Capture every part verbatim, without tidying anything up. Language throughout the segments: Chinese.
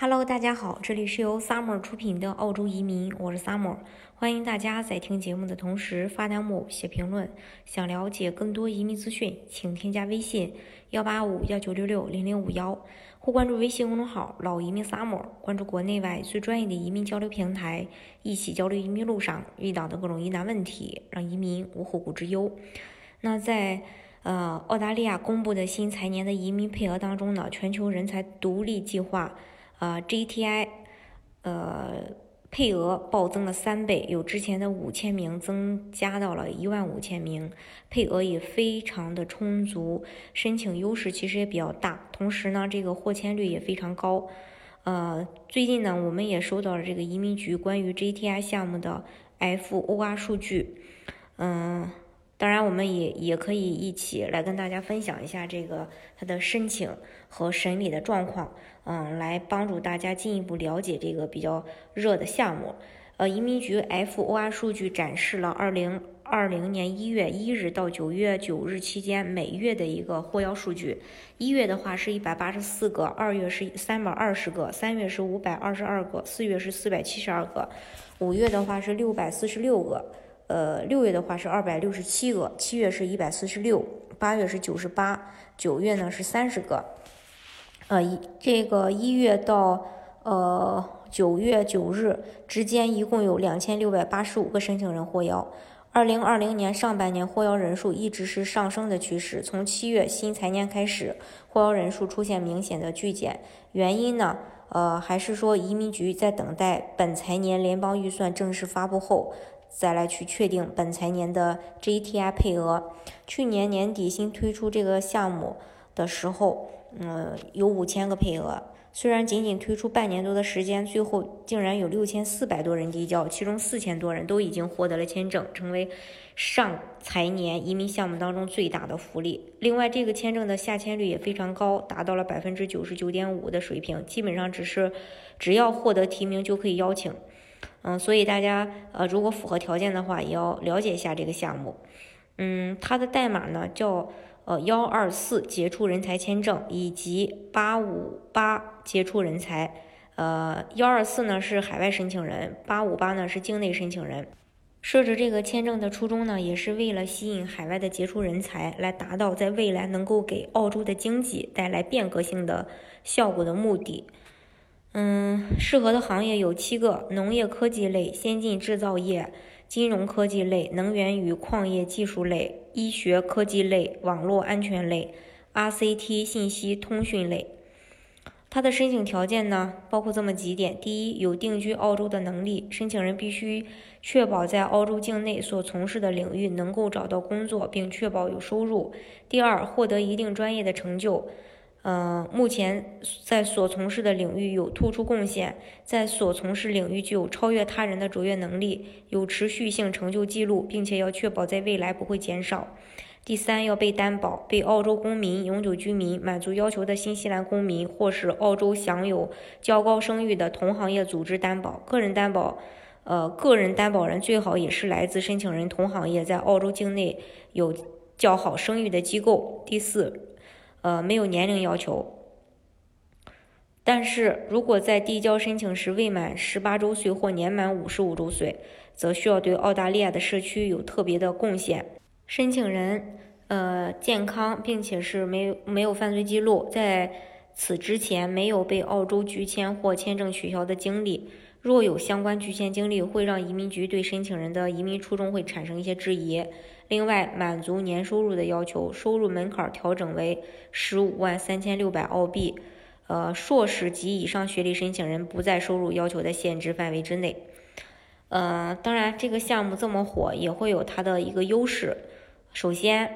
Hello， 大家好，这里是由 Summer 出品的澳洲移民，我是 Summer， 欢迎大家在听节目的同时发弹幕、写评论。想了解更多移民资讯，请添加微信幺八五幺九六六零零五幺，或关注微信公众号“老移民 Summer”， 关注国内外最专业的移民交流平台，一起交流移民路上遇到的各种疑难问题，让移民无后顾之忧。那在呃澳大利亚公布的新财年的移民配额当中呢，全球人才独立计划。呃 G T I 呃配额暴增了三倍，由之前的五千名增加到了一万五千名，配额也非常的充足，申请优势其实也比较大，同时呢，这个获签率也非常高。呃，最近呢，我们也收到了这个移民局关于 G T I 项目的 F O R 数据，嗯、呃，当然我们也也可以一起来跟大家分享一下这个它的申请和审理的状况。嗯，来帮助大家进一步了解这个比较热的项目。呃，移民局 F O R 数据展示了二零二零年一月一日到九月九日期间每月的一个获邀数据。一月的话是一百八十四个，二月是三百二十个，三月是五百二十二个，四月是四百七十二个，五月的话是六百四十六个，呃，六月的话是二百六十七个，七月是一百四十六，八月是九十八，九月呢是三十个。呃，这个一月到呃九月九日之间，一共有两千六百八十五个申请人获邀。二零二零年上半年获邀人数一直是上升的趋势，从七月新财年开始，获邀人数出现明显的剧减。原因呢，呃，还是说移民局在等待本财年联邦预算正式发布后，再来去确定本财年的 G T I 配额。去年年底新推出这个项目的时候。嗯，有五千个配额，虽然仅仅推出半年多的时间，最后竟然有六千四百多人递交，其中四千多人都已经获得了签证，成为上财年移民项目当中最大的福利。另外，这个签证的下签率也非常高，达到了百分之九十九点五的水平，基本上只是只要获得提名就可以邀请。嗯，所以大家呃，如果符合条件的话，也要了解一下这个项目。嗯，它的代码呢叫。呃，幺二四杰出人才签证以及八五八杰出人才，呃，幺二四呢是海外申请人，八五八呢是境内申请人。设置这个签证的初衷呢，也是为了吸引海外的杰出人才，来达到在未来能够给澳洲的经济带来变革性的效果的目的。嗯，适合的行业有七个：农业科技类、先进制造业、金融科技类、能源与矿业技术类、医学科技类、网络安全类、R C T 信息通讯类。它的申请条件呢，包括这么几点：第一，有定居澳洲的能力，申请人必须确保在澳洲境内所从事的领域能够找到工作，并确保有收入；第二，获得一定专业的成就。呃，目前在所从事的领域有突出贡献，在所从事领域具有超越他人的卓越能力，有持续性成就记录，并且要确保在未来不会减少。第三，要被担保，被澳洲公民、永久居民、满足要求的新西兰公民，或是澳洲享有较高声誉的同行业组织担保。个人担保，呃，个人担保人最好也是来自申请人同行业在澳洲境内有较好声誉的机构。第四。呃，没有年龄要求，但是如果在递交申请时未满十八周岁或年满五十五周岁，则需要对澳大利亚的社区有特别的贡献。申请人呃健康，并且是没有没有犯罪记录，在此之前没有被澳洲拒签或签证取消的经历。若有相关拒签经历，会让移民局对申请人的移民初衷会产生一些质疑。另外，满足年收入的要求，收入门槛调整为十五万三千六百澳币，呃，硕士及以上学历申请人不在收入要求的限制范围之内。呃，当然，这个项目这么火，也会有它的一个优势。首先，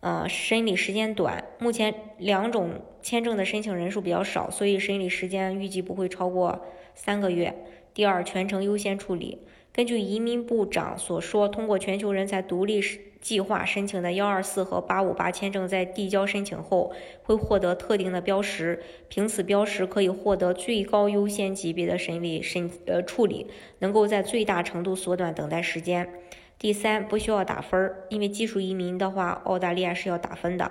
呃，审理时间短，目前两种签证的申请人数比较少，所以审理时间预计不会超过三个月。第二，全程优先处理。根据移民部长所说，通过全球人才独立计划申请的一二四和八五八签证，在递交申请后会获得特定的标识，凭此标识可以获得最高优先级别的审理审呃处理，能够在最大程度缩短等待时间。第三，不需要打分，因为技术移民的话，澳大利亚是要打分的。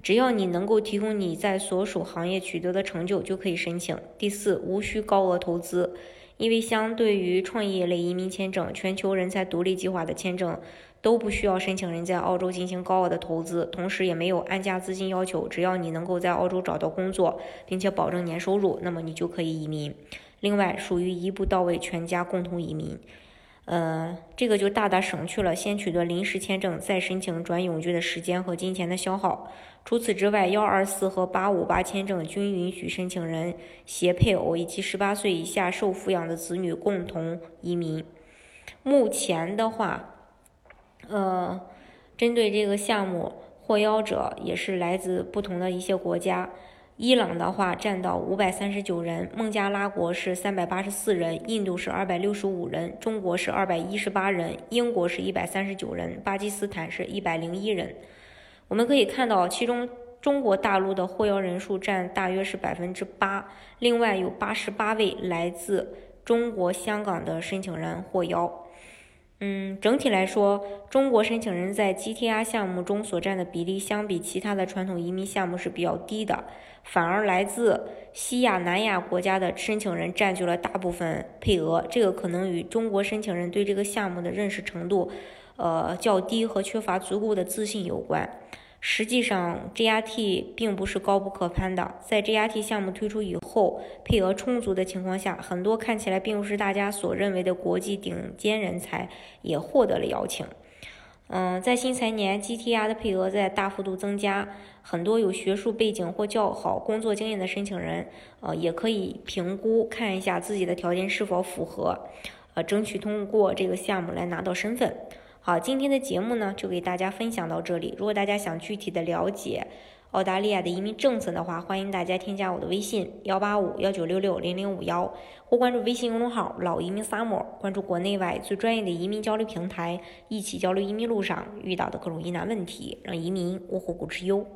只要你能够提供你在所属行业取得的成就，就可以申请。第四，无需高额投资，因为相对于创业类移民签证、全球人才独立计划的签证，都不需要申请人在澳洲进行高额的投资，同时也没有安家资金要求。只要你能够在澳洲找到工作，并且保证年收入，那么你就可以移民。另外，属于一步到位，全家共同移民。呃，这个就大大省去了先取得临时签证再申请转永居的时间和金钱的消耗。除此之外，一二四和八五八签证均允许申请人携配偶以及十八岁以下受抚养的子女共同移民。目前的话，呃，针对这个项目，获邀者也是来自不同的一些国家。伊朗的话占到五百三十九人，孟加拉国是三百八十四人，印度是二百六十五人，中国是二百一十八人，英国是一百三十九人，巴基斯坦是一百零一人。我们可以看到，其中中国大陆的获邀人数占大约是 百分之八， 另外有八十八位来自中国香港的申请人获邀。嗯，整体来说，中国申请人在 G T I 项目中所占的比例相比其他的传统移民项目是比较低的，反而来自西亚、南亚国家的申请人占据了大部分配额。这个可能与中国申请人对这个项目的认识程度呃，较低和缺乏足够的自信有关。实际上 G R T 并不是高不可攀的，在 G R T 项目推出以后，配额充足的情况下，很多看起来并不是大家所认为的国际顶尖人才也获得了邀请。嗯，在新财年 G T R 的配额在大幅度增加，很多有学术背景或较好工作经验的申请人呃，也可以评估看一下自己的条件是否符合，呃，争取通过这个项目来拿到身份。好，今天的节目呢就给大家分享到这里。如果大家想具体的了解澳大利亚的移民政策的话，欢迎大家添加我的微信一八五一九六六零零五一，或关注微信公众号老移民 Summer， 关注国内外最专业的移民交流平台，一起交流移民路上遇到的各种疑难问题，让移民无后顾之忧。